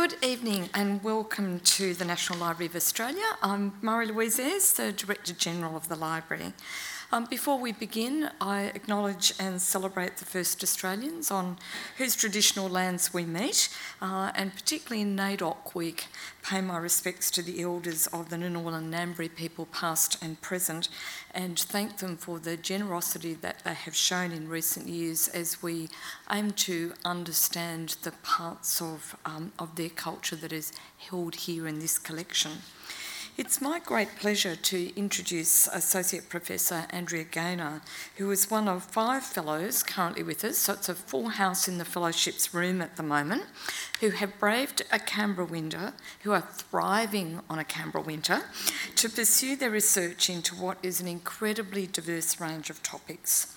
Good evening and welcome to the National Library of Australia. I'm Marie-Louise Ayres, the Director General of the Library. Before we begin, I acknowledge and celebrate the first Australians on whose traditional lands we meet, and particularly in NAIDOC week, pay my respects to the elders of the Ngunnawal and Ngambri people past and present, and thank them for the generosity that they have shown in recent years as we aim to understand the parts of their culture that is held here in this collection. It's my great pleasure to introduce Associate Professor Andrea Gaynor, who is one of five fellows currently with us, so it's a full house in the fellowships room at the moment, who have braved a Canberra winter, who are thriving on a Canberra winter, to pursue their research into what is an incredibly diverse range of topics.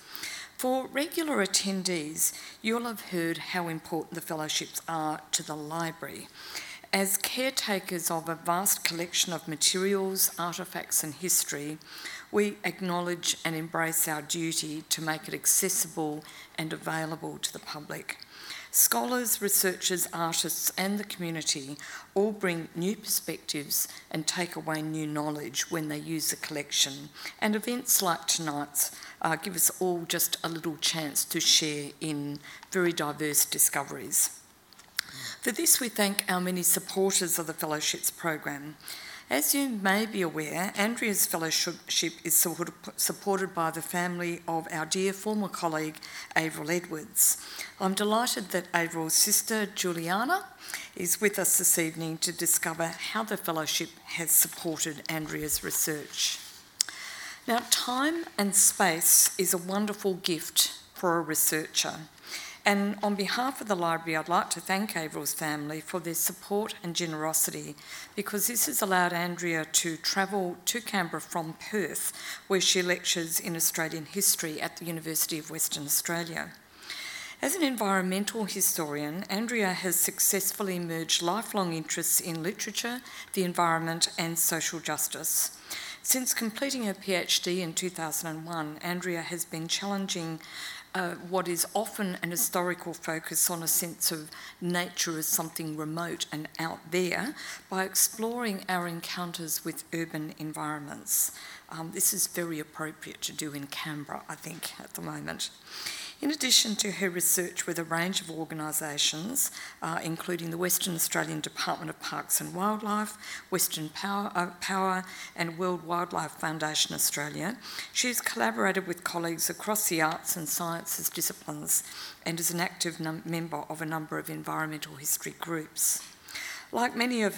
For regular attendees, you'll have heard how important the fellowships are to the library. As caretakers of a vast collection of materials, artefacts and history, we acknowledge and embrace our duty to make it accessible and available to the public. Scholars, researchers, artists and the community all bring new perspectives and take away new knowledge when they use the collection. And events like tonight's give us all just a little chance to share in very diverse discoveries. For this, we thank our many supporters of the Fellowships program. As you may be aware, Andrea's fellowship is supported by the family of our dear former colleague, Averil Edwards. I'm delighted that Averil's sister, Juliana, is with us this evening to discover how the fellowship has supported Andrea's research. Now, time and space is a wonderful gift for a researcher. And on behalf of the library, I'd like to thank Averil's family for their support and generosity, because this has allowed Andrea to travel to Canberra from Perth, where she lectures in Australian history at the University of Western Australia. As an environmental historian, Andrea has successfully merged lifelong interests in literature, the environment, and social justice. Since completing her PhD in 2001, Andrea has been challenging what is often an historical focus on a sense of nature as something remote and out there by exploring our encounters with urban environments. This is very appropriate to do in Canberra, I think, at the moment. In addition to her research with a range of organisations, including the Western Australian Department of Parks and Wildlife, Western Power and World Wildlife Foundation Australia, she has collaborated with colleagues across the arts and sciences disciplines and is an active member of a number of environmental history groups. Like many of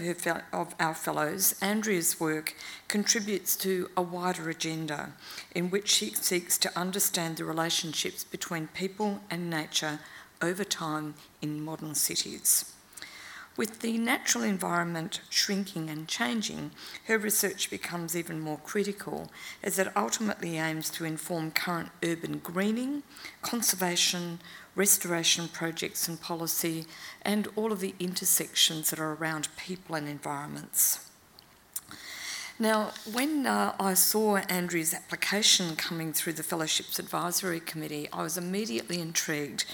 our fellows, Andrea's work contributes to a wider agenda in which she seeks to understand the relationships between people and nature over time in modern cities. With the natural environment shrinking and changing, her research becomes even more critical as it ultimately aims to inform current urban greening, conservation, restoration projects and policy, and all of the intersections that are around people and environments. Now, when I saw Andrea's application coming through the Fellowships Advisory Committee, I was immediately intrigued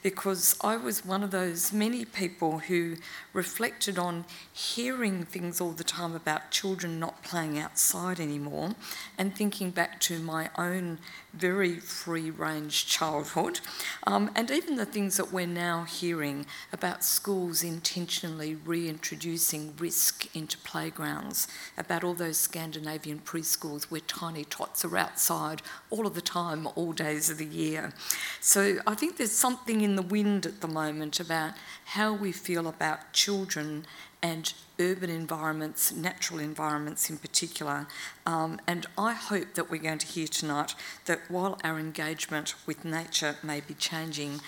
because I was one of those many people who reflected on hearing things all the time about children not playing outside anymore and thinking back to my own very free-range childhood, and even the things that we're now hearing about schools intentionally reintroducing risk into playgrounds, about all those Scandinavian preschools where tiny tots are outside all of the time, all days of the year. So I think there's something in the wind at the moment about how we feel about children and urban environments, natural environments in particular. And I hope that we're going to hear tonight that while our engagement with nature may be changing,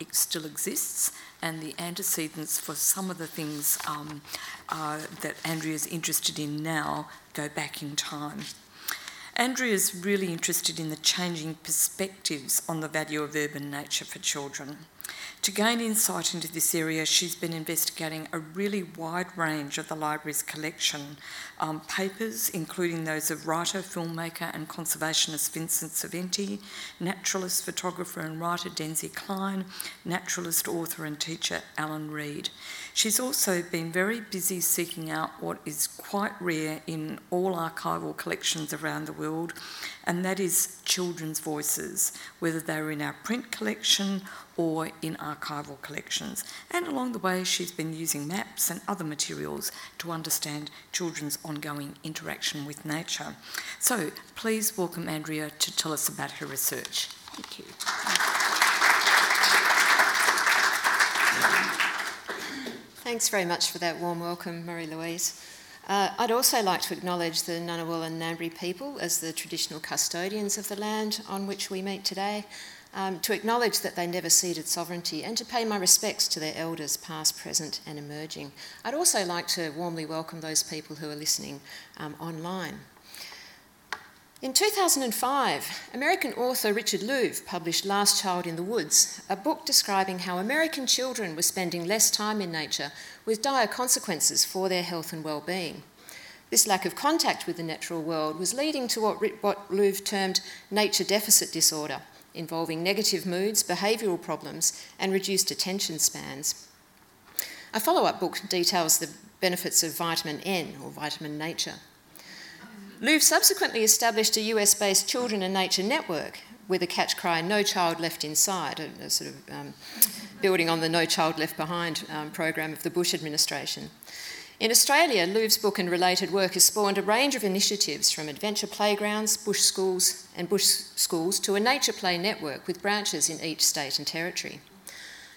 it still exists, and the antecedents for some of the things that Andrea's interested in now go back in time. Andrea's really interested in the changing perspectives on the value of urban nature for children. To gain insight into this area, she's been investigating a really wide range of the library's collection, papers, including those of writer, filmmaker and conservationist Vincent Serventy, naturalist, photographer and writer Denise Clyne, naturalist, author and teacher Alan Reid. She's also been very busy seeking out what is quite rare in all archival collections around the world, and that is children's voices, whether they're in our print collection or in archival collections. And along the way, she's been using maps and other materials to understand children's ongoing interaction with nature. So please welcome Andrea to tell us about her research. Thank you. Thanks very much for that warm welcome, Marie-Louise. I'd also like to acknowledge the Ngunnawal and Ngambri people as the traditional custodians of the land on which we meet today, to acknowledge that they never ceded sovereignty and to pay my respects to their elders past, present and emerging. I'd also like to warmly welcome those people who are listening online. In 2005, American author Richard Louv published Last Child in the Woods, a book describing how American children were spending less time in nature with dire consequences for their health and well-being. This lack of contact with the natural world was leading to what Louv termed nature deficit disorder, involving negative moods, behavioural problems and reduced attention spans. A follow-up book details the benefits of vitamin N, or vitamin nature. Louv subsequently established a US-based children and nature network with a catch cry, No Child Left Inside, a sort of building on the No Child Left Behind program of the Bush administration. In Australia, Louv's book and related work has spawned a range of initiatives from adventure playgrounds, bush schools to a nature play network with branches in each state and territory.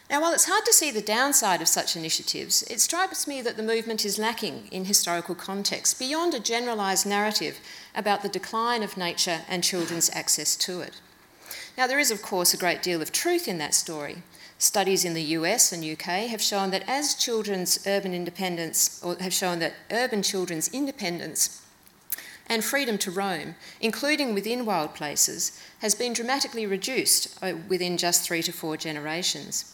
Now, while it's hard to see the downside of such initiatives, it strikes me that the movement is lacking in historical context beyond a generalised narrative about the decline of nature and children's access to it. Now, there is, of course, a great deal of truth in that story. Studies in the US and UK have shown that urban children's independence and freedom to roam, including within wild places, has been dramatically reduced within just 3 to 4 generations.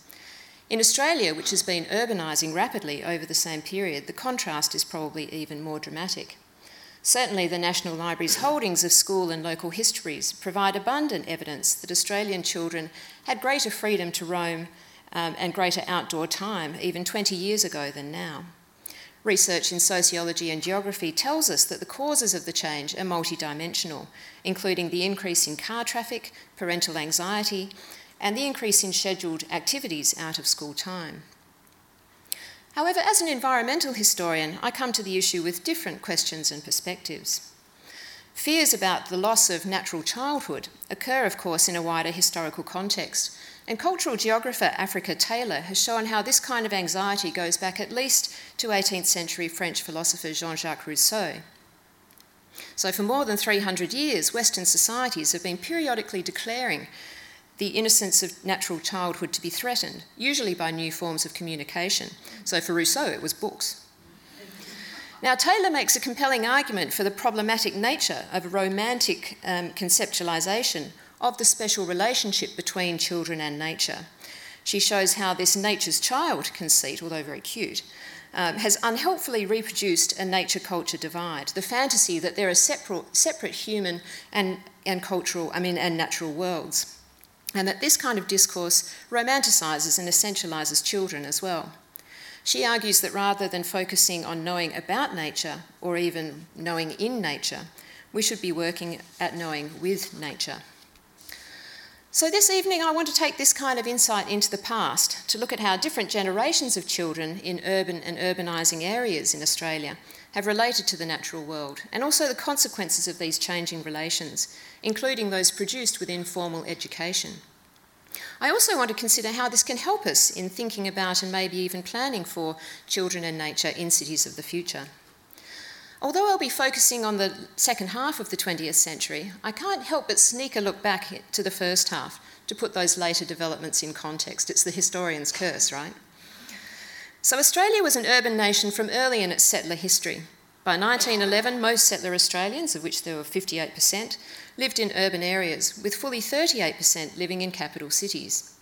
In Australia, which has been urbanising rapidly over the same period, the contrast is probably even more dramatic. Certainly, the National Library's holdings of school and local histories provide abundant evidence that Australian children had greater freedom to roam and greater outdoor time even 20 years ago than now. Research in sociology and geography tells us that the causes of the change are multidimensional, including the increase in car traffic, parental anxiety, and the increase in scheduled activities out of school time. However, as an environmental historian, I come to the issue with different questions and perspectives. Fears about the loss of natural childhood occur, of course, in a wider historical context, and cultural geographer Affrica Taylor has shown how this kind of anxiety goes back at least to 18th century French philosopher Jean-Jacques Rousseau. So for more than 300 years, Western societies have been periodically declaring the innocence of natural childhood to be threatened, usually by new forms of communication. So for Rousseau, it was books. Now, Taylor makes a compelling argument for the problematic nature of a romantic conceptualization of the special relationship between children and nature. She shows how this nature's child conceit, although very cute, has unhelpfully reproduced a nature-culture divide, the fantasy that there are separate human and natural worlds. And that this kind of discourse romanticises and essentialises children as well. She argues that rather than focusing on knowing about nature or even knowing in nature, we should be working at knowing with nature. So this evening I want to take this kind of insight into the past to look at how different generations of children in urban and urbanising areas in Australia have related to the natural world, and also the consequences of these changing relations, including those produced within formal education. I also want to consider how this can help us in thinking about and maybe even planning for children and nature in cities of the future. Although I'll be focusing on the second half of the 20th century, I can't help but sneak a look back to the first half to put those later developments in context. It's the historian's curse, right? So Australia was an urban nation from early in its settler history. By 1911, most settler Australians, of which there were 58%, lived in urban areas, with fully 38% living in capital cities.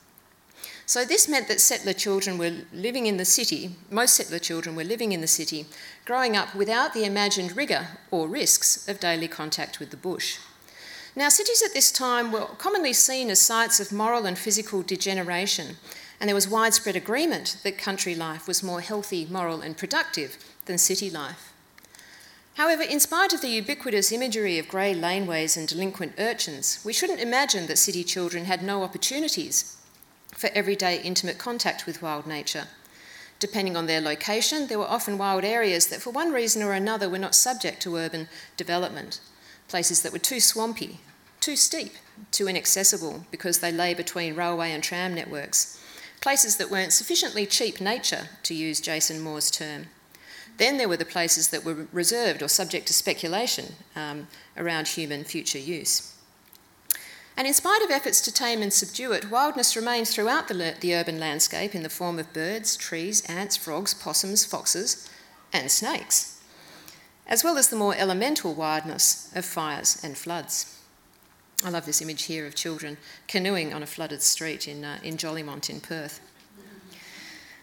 So this meant that settler children were living in the city, most settler children were living in the city, growing up without the imagined rigour or risks of daily contact with the bush. Now, cities at this time were commonly seen as sites of moral and physical degeneration, and there was widespread agreement that country life was more healthy, moral and productive than city life. However, in spite of the ubiquitous imagery of grey laneways and delinquent urchins, we shouldn't imagine that city children had no opportunities for everyday intimate contact with wild nature. Depending on their location, there were often wild areas that for one reason or another were not subject to urban development, places that were too swampy, too steep, too inaccessible because they lay between railway and tram networks, places that weren't sufficiently cheap nature, to use Jason Moore's term. Then there were the places that were reserved or subject to speculation around human future use. And in spite of efforts to tame and subdue it, wildness remained throughout the urban landscape in the form of birds, trees, ants, frogs, possums, foxes, and snakes, as well as the more elemental wildness of fires and floods. I love this image here of children canoeing on a flooded street in Jolimont in Perth.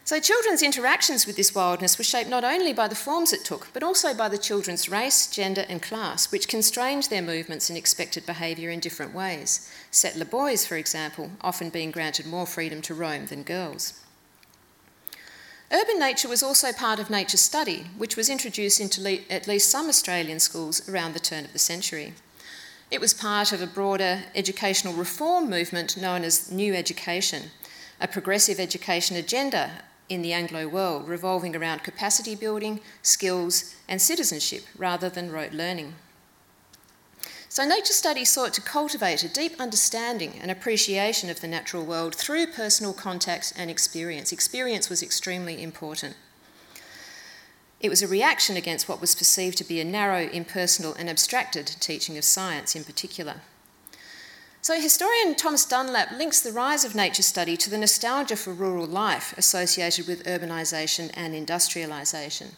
So children's interactions with this wildness were shaped not only by the forms it took, but also by the children's race, gender and class, which constrained their movements and expected behaviour in different ways. Settler boys, for example, often being granted more freedom to roam than girls. Urban nature was also part of nature study, which was introduced into at least some Australian schools around the turn of the century. It was part of a broader educational reform movement known as New Education, a progressive education agenda in the Anglo world, revolving around capacity building, skills and citizenship rather than rote learning. So nature study sought to cultivate a deep understanding and appreciation of the natural world through personal contact and experience. Experience was extremely important. It was a reaction against what was perceived to be a narrow, impersonal and abstracted teaching of science in particular. So historian Thomas Dunlap links the rise of nature study to the nostalgia for rural life associated with urbanisation and industrialisation.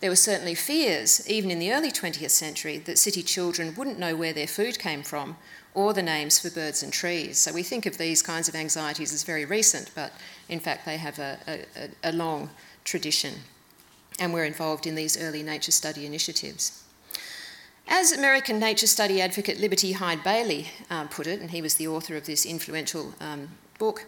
There were certainly fears, even in the early 20th century, that city children wouldn't know where their food came from or the names for birds and trees. So we think of these kinds of anxieties as very recent, but in fact they have a long tradition and were involved in these early nature study initiatives. As American nature study advocate Liberty Hyde-Bailey put it, and he was the author of this influential book,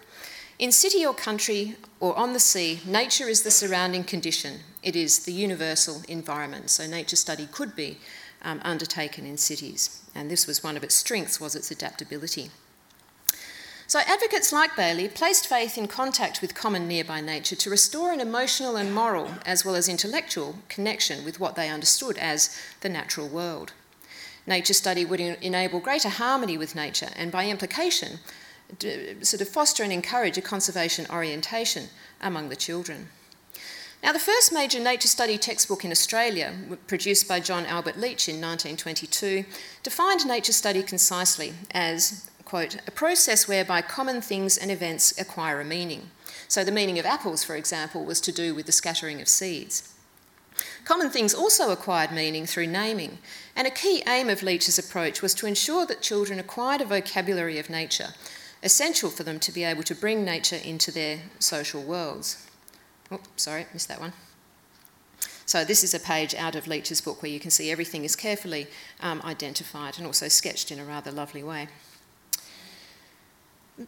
in city or country or on the sea, nature is the surrounding condition. It is the universal environment. So nature study could be undertaken in cities. And this was one of its strengths, was its adaptability. So advocates like Bailey placed faith in contact with common nearby nature to restore an emotional and moral, as well as intellectual, connection with what they understood as the natural world. Nature study would enable greater harmony with nature and, by implication, sort of foster and encourage a conservation orientation among the children. Now, the first major nature study textbook in Australia, produced by John Albert Leach in 1922, defined nature study concisely as, quote, a process whereby common things and events acquire a meaning. So the meaning of apples, for example, was to do with the scattering of seeds. Common things also acquired meaning through naming, and a key aim of Leach's approach was to ensure that children acquired a vocabulary of nature, essential for them to be able to bring nature into their social worlds. Oops, sorry, missed that one. So this is a page out of Leach's book where you can see everything is carefully identified and also sketched in a rather lovely way.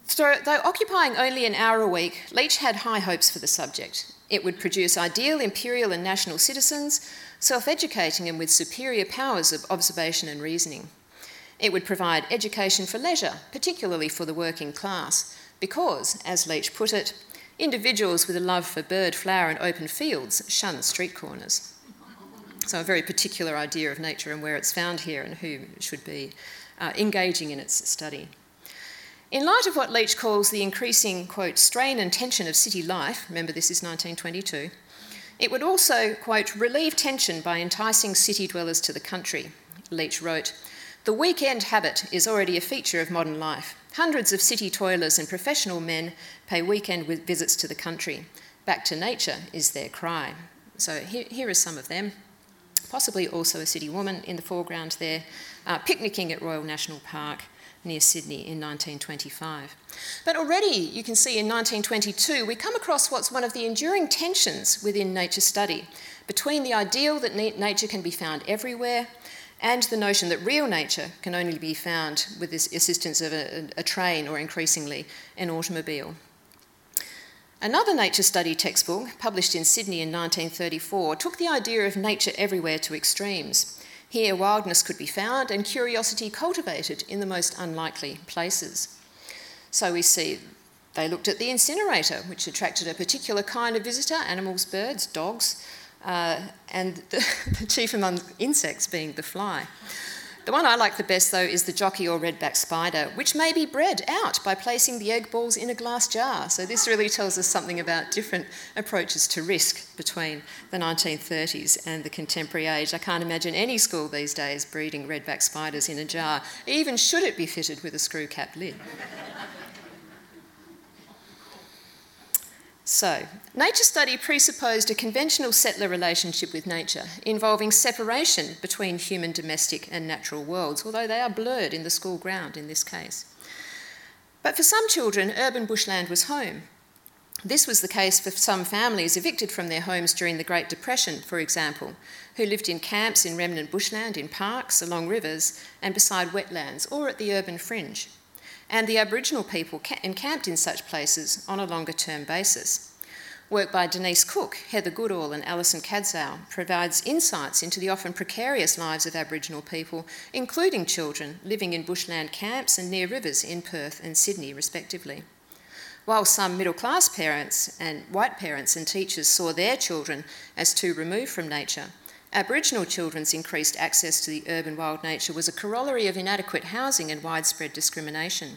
So, though occupying only an hour a week, Leach had high hopes for the subject. It would produce ideal imperial and national citizens, self-educating and with superior powers of observation and reasoning. It would provide education for leisure, particularly for the working class, because, as Leach put it, individuals with a love for bird, flower and open fields shun street corners. So a very particular idea of nature and where it's found here and who should be engaging in its study. In light of what Leach calls the increasing, quote, strain and tension of city life, remember this is 1922, it would also, quote, relieve tension by enticing city dwellers to the country. Leach wrote, the weekend habit is already a feature of modern life. Hundreds of city toilers and professional men pay weekend visits to the country. Back to nature is their cry. So here are some of them, possibly also a city woman in the foreground there, picnicking at Royal National Park, near Sydney in 1925. But already you can see in 1922 we come across what's one of the enduring tensions within nature study between the ideal that nature can be found everywhere and the notion that real nature can only be found with the assistance of a train or increasingly an automobile. Another nature study textbook, published in Sydney in 1934, took the idea of nature everywhere to extremes. Here, wildness could be found and curiosity cultivated in the most unlikely places. So we see they looked at the incinerator, which attracted a particular kind of visitor, animals, birds, dogs, and the chief among insects being the fly. The one I like the best, though, is the jockey or redback spider, which may be bred out by placing the egg balls in a glass jar. So this really tells us something about different approaches to risk between the 1930s and the contemporary age. I can't imagine any school these days breeding redback spiders in a jar, even should it be fitted with a screw-cap lid. So, nature study presupposed a conventional settler relationship with nature, involving separation between human domestic and natural worlds, although they are blurred in the school ground in this case. But for some children, urban bushland was home. This was the case for some families evicted from their homes during the Great Depression, for example, who lived in camps in remnant bushland, in parks, along rivers, and beside wetlands, or at the urban fringe. And the Aboriginal people encamped in such places on a longer-term basis. Work by Denise Cook, Heather Goodall and Alison Cadzow provides insights into the often precarious lives of Aboriginal people, including children living in bushland camps and near rivers in Perth and Sydney, respectively. While some middle-class parents and white parents and teachers saw their children as too removed from nature, Aboriginal children's increased access to the urban wild nature was a corollary of inadequate housing and widespread discrimination.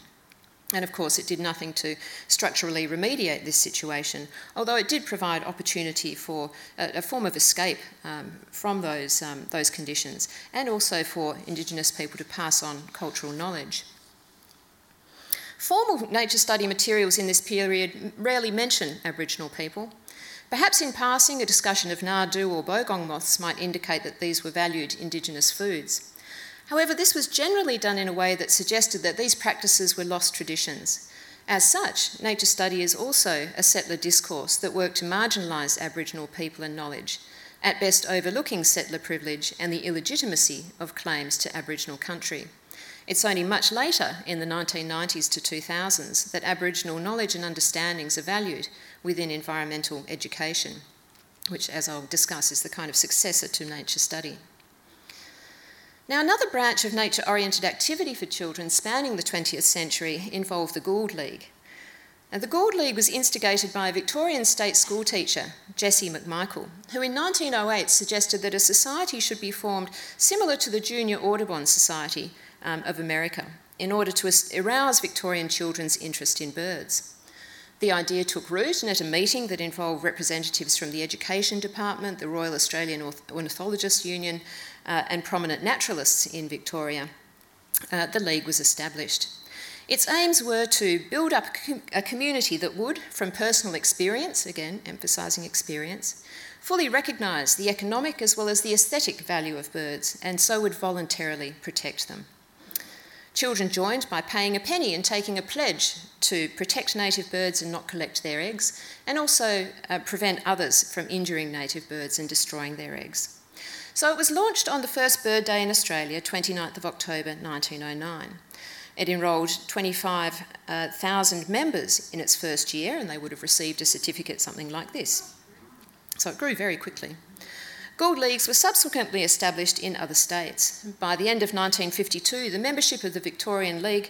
And of course, it did nothing to structurally remediate this situation, although it did provide opportunity for a form of escape from those conditions, and also for Indigenous people to pass on cultural knowledge. Formal nature study materials in this period rarely mention Aboriginal people. Perhaps in passing, a discussion of nardu or bogong moths might indicate that these were valued Indigenous foods. However, this was generally done in a way that suggested that these practices were lost traditions. As such, nature study is also a settler discourse that worked to marginalise Aboriginal people and knowledge, at best overlooking settler privilege and the illegitimacy of claims to Aboriginal country. It's only much later, in the 1990s to 2000s, that Aboriginal knowledge and understandings are valued within environmental education, which, as I'll discuss, is the kind of successor to nature study. Now, another branch of nature-oriented activity for children spanning the 20th century involved the Gould League. And the Gould League was instigated by a Victorian state school teacher, Jessie MacMichael, who in 1908 suggested that a society should be formed similar to the Junior Audubon Society of America, in order to arouse Victorian children's interest in birds. The idea took root, and at a meeting that involved representatives from the Education Department, the Royal Australian Ornithologists Union, and prominent naturalists in Victoria, the League was established. Its aims were to build up a community that would, from personal experience, again emphasising experience, fully recognise the economic as well as the aesthetic value of birds, and so would voluntarily protect them. Children joined by paying a penny and taking a pledge to protect native birds and not collect their eggs, and also prevent others from injuring native birds and destroying their eggs. So it was launched on the first Bird Day in Australia, 29th of October 1909. It enrolled 25,000 members in its first year, and they would have received a certificate something like this. So it grew very quickly. Gould Leagues were subsequently established in other states. By the end of 1952, the membership of the Victorian League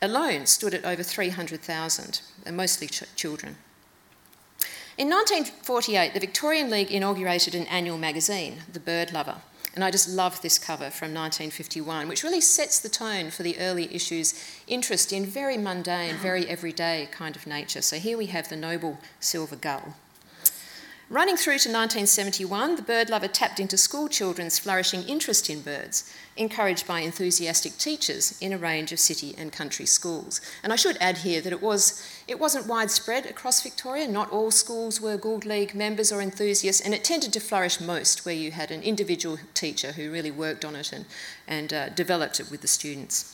alone stood at over 300,000, and mostly children. In 1948, the Victorian League inaugurated an annual magazine, The Bird Lover, and I just love this cover from 1951, which really sets the tone for the early issue's interest in very mundane, very everyday kind of nature. So here we have the noble silver gull. Running through to 1971, the Bird Lover tapped into school children's flourishing interest in birds, encouraged by enthusiastic teachers in a range of city and country schools. And I should add here that it wasn't widespread across Victoria. Not all schools were Gould League members or enthusiasts, and it tended to flourish most where you had an individual teacher who really worked on it and developed it with the students.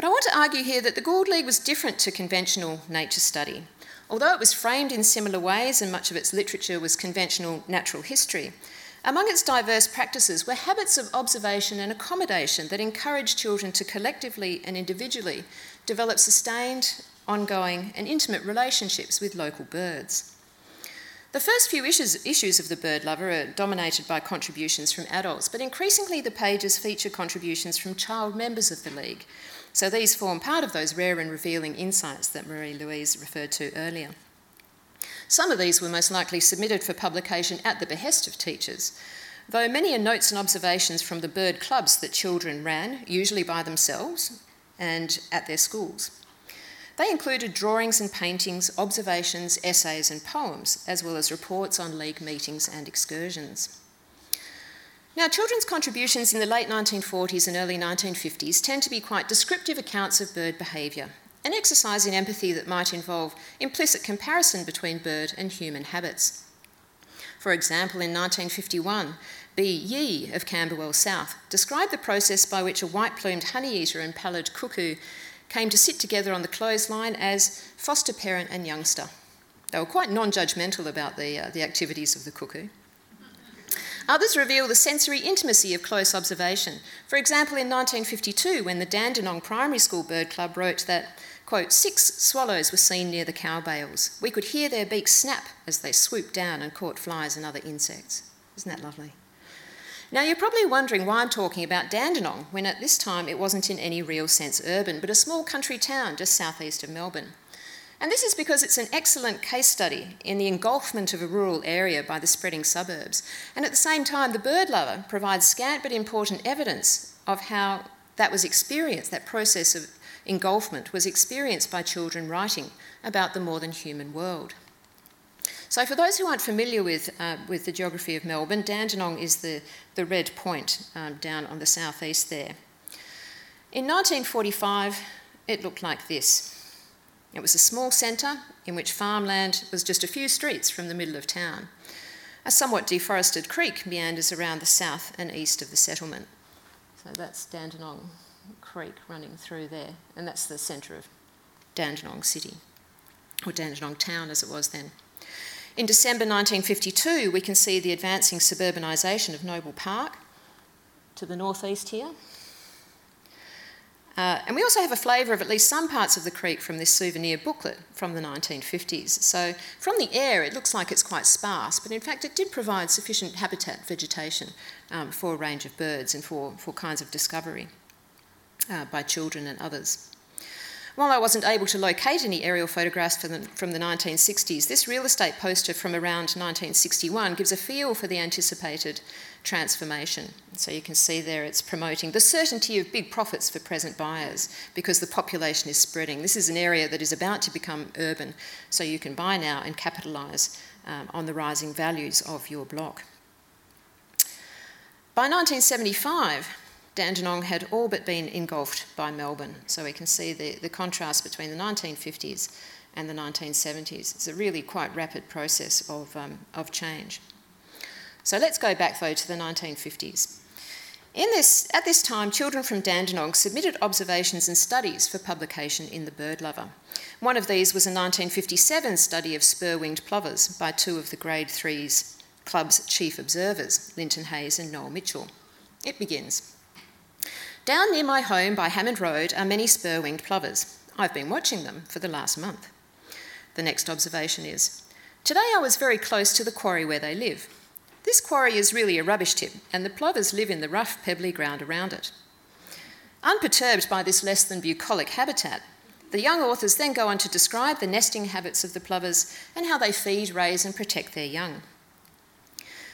But I want to argue here that the Gould League was different to conventional nature study. Although it was framed in similar ways and much of its literature was conventional natural history, among its diverse practices were habits of observation and accommodation that encouraged children to collectively and individually develop sustained, ongoing and intimate relationships with local birds. The first few issues of The Bird Lover are dominated by contributions from adults, but increasingly the pages feature contributions from child members of the League. So these form part of those rare and revealing insights that Marie-Louise referred to earlier. Some of these were most likely submitted for publication at the behest of teachers, though many are notes and observations from the bird clubs that children ran, usually by themselves and at their schools. They included drawings and paintings, observations, essays and poems, as well as reports on league meetings and excursions. Now, children's contributions in the late 1940s and early 1950s tend to be quite descriptive accounts of bird behaviour, an exercise in empathy that might involve implicit comparison between bird and human habits. For example, in 1951, B. Yee of Camberwell South described the process by which a white-plumed honeyeater and pallid cuckoo came to sit together on the clothesline as foster parent and youngster. They were quite non-judgmental about the activities of the cuckoo. Others reveal the sensory intimacy of close observation. For example, in 1952, when the Dandenong Primary School Bird Club wrote that, quote, 6 swallows were seen near the cow bales. We could hear their beaks snap as they swooped down and caught flies and other insects. Isn't that lovely? Now, you're probably wondering why I'm talking about Dandenong, when at this time it wasn't in any real sense urban, but a small country town just southeast of Melbourne. And this is because it's an excellent case study in the engulfment of a rural area by the spreading suburbs. And at the same time, The Bird Lover provides scant but important evidence of how that was experienced, that process of engulfment was experienced by children writing about the more than human world. So for those who aren't familiar with the geography of Melbourne, Dandenong is the red point down on the southeast there. In 1945, it looked like this. It was a small centre in which farmland was just a few streets from the middle of town. A somewhat deforested creek meanders around the south and east of the settlement. So that's Dandenong Creek running through there, and that's the centre of Dandenong City, or Dandenong Town as it was then. In December 1952, we can see the advancing suburbanisation of Noble Park to the northeast here. And we also have a flavour of at least some parts of the creek from this souvenir booklet from the 1950s. So from the air, it looks like it's quite sparse, but in fact, it did provide sufficient habitat vegetation for a range of birds and for kinds of discovery by children and others. While I wasn't able to locate any aerial photographs from the 1960s, this real estate poster from around 1961 gives a feel for the anticipated transformation. So you can see there it's promoting the certainty of big profits for present buyers because the population is spreading. This is an area that is about to become urban, so you can buy now and capitalise on the rising values of your block. By 1975, Dandenong had all but been engulfed by Melbourne. So we can see the contrast between the 1950s and the 1970s. It's a really quite rapid process of change. So let's go back, though, to the 1950s. At this time, children from Dandenong submitted observations and studies for publication in The Bird Lover. One of these was a 1957 study of spur-winged plovers by two of the Grade 3's club's chief observers, Linton Hayes and Noel Mitchell. It begins. Down near my home by Hammond Road are many spur-winged plovers. I've been watching them for the last month. The next observation is, today I was very close to the quarry where they live. This quarry is really a rubbish tip, and the plovers live in the rough pebbly ground around it. Unperturbed by this less than bucolic habitat, the young authors then go on to describe the nesting habits of the plovers and how they feed, raise and protect their young.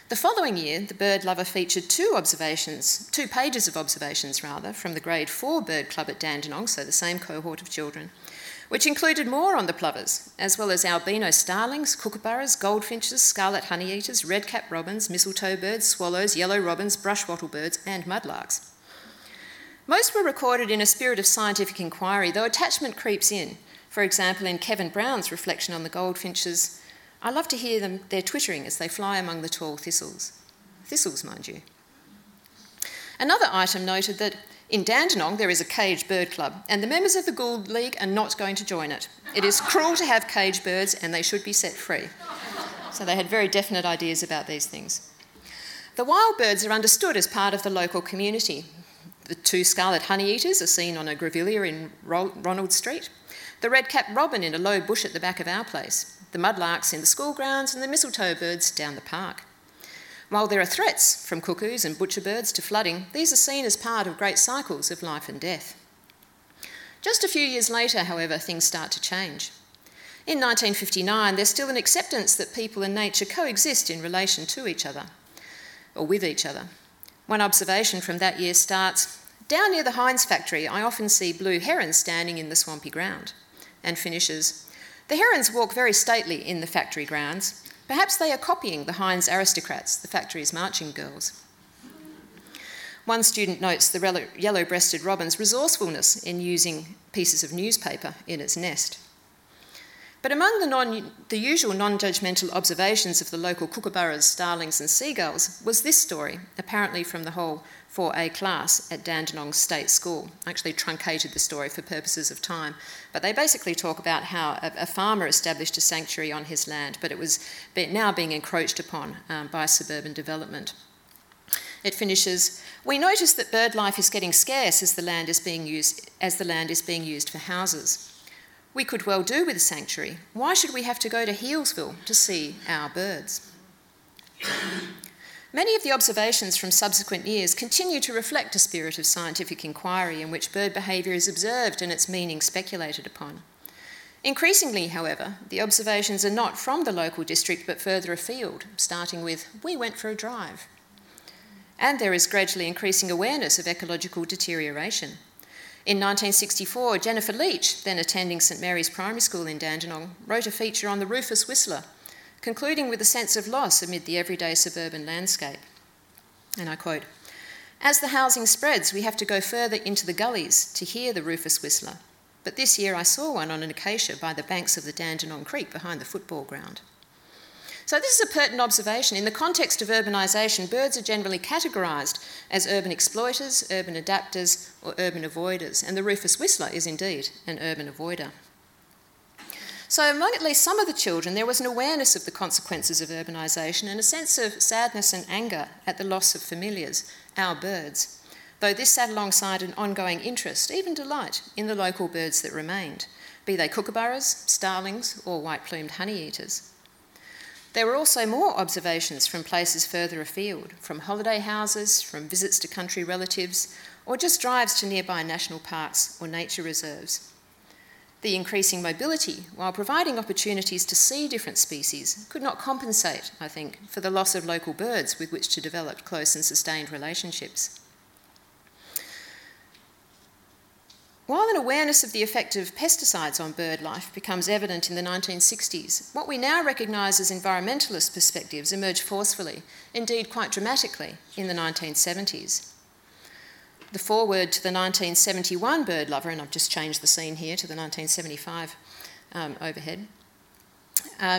The following year, The Bird Lover featured two pages of observations from the Grade 4 Bird Club at Dandenong, so the same cohort of children, which included more on the plovers, as well as albino starlings, kookaburras, goldfinches, scarlet honeyeaters, red-capped robins, mistletoe birds, swallows, yellow robins, brush wattle birds, and mudlarks. Most were recorded in a spirit of scientific inquiry, though attachment creeps in. For example, in Kevin Brown's reflection on the goldfinches, I love to hear their twittering as they fly among the tall thistles. Thistles, mind you. Another item noted that In Dandenong, there is a caged bird club, and the members of the Gould League are not going to join it. It is cruel to have caged birds, and they should be set free. So they had very definite ideas about these things. The wild birds are understood as part of the local community. The two scarlet honeyeaters are seen on a grevillea in Ronald Street, the red-capped robin in a low bush at the back of our place, the mudlarks in the school grounds, and the mistletoe birds down the park. While there are threats, from cuckoos and butcher birds to flooding, these are seen as part of great cycles of life and death. Just a few years later, however, things start to change. In 1959, there's still an acceptance that people and nature coexist in relation to each other, or with each other. One observation from that year starts, "Down near the Heinz factory, I often see blue herons standing in the swampy ground," and finishes, "The herons walk very stately in the factory grounds. Perhaps they are copying the Heinz aristocrats, the factory's marching girls." One student notes the yellow-breasted robin's resourcefulness in using pieces of newspaper in its nest. But among the usual non-judgmental observations of the local kookaburras, starlings and seagulls was this story, apparently from the whole 4A class at Dandenong State School. I actually truncated the story for purposes of time, but they basically talk about how a farmer established a sanctuary on his land, but it was now being encroached upon by suburban development. It finishes, "We notice that bird life is getting scarce as the land is being used for houses. We could well do with a sanctuary. Why should we have to go to Healesville to see our birds?" Many of the observations from subsequent years continue to reflect a spirit of scientific inquiry in which bird behaviour is observed and its meaning speculated upon. Increasingly, however, the observations are not from the local district but further afield, starting with, "We went for a drive." And there is gradually increasing awareness of ecological deterioration. In 1964, Jennifer Leach, then attending St Mary's Primary School in Dandenong, wrote a feature on the Rufous Whistler, concluding with a sense of loss amid the everyday suburban landscape. And I quote, "As the housing spreads, we have to go further into the gullies to hear the Rufous Whistler. But this year I saw one on an acacia by the banks of the Dandenong Creek behind the football ground." So this is a pertinent observation. In the context of urbanisation, birds are generally categorised as urban exploiters, urban adapters, or urban avoiders, and the Rufous Whistler is indeed an urban avoider. So among at least some of the children, there was an awareness of the consequences of urbanisation and a sense of sadness and anger at the loss of familiars, our birds, though this sat alongside an ongoing interest, even delight, in the local birds that remained, be they kookaburras, starlings, or white-plumed honeyeaters. There were also more observations from places further afield, from holiday houses, from visits to country relatives, or just drives to nearby national parks or nature reserves. The increasing mobility, while providing opportunities to see different species, could not compensate, I think, for the loss of local birds with which to develop close and sustained relationships. While an awareness of the effect of pesticides on bird life becomes evident in the 1960s, what we now recognise as environmentalist perspectives emerge forcefully, indeed quite dramatically, in the 1970s. The foreword to the 1971 Bird Lover, and I've just changed the scene here to the 1975 overhead,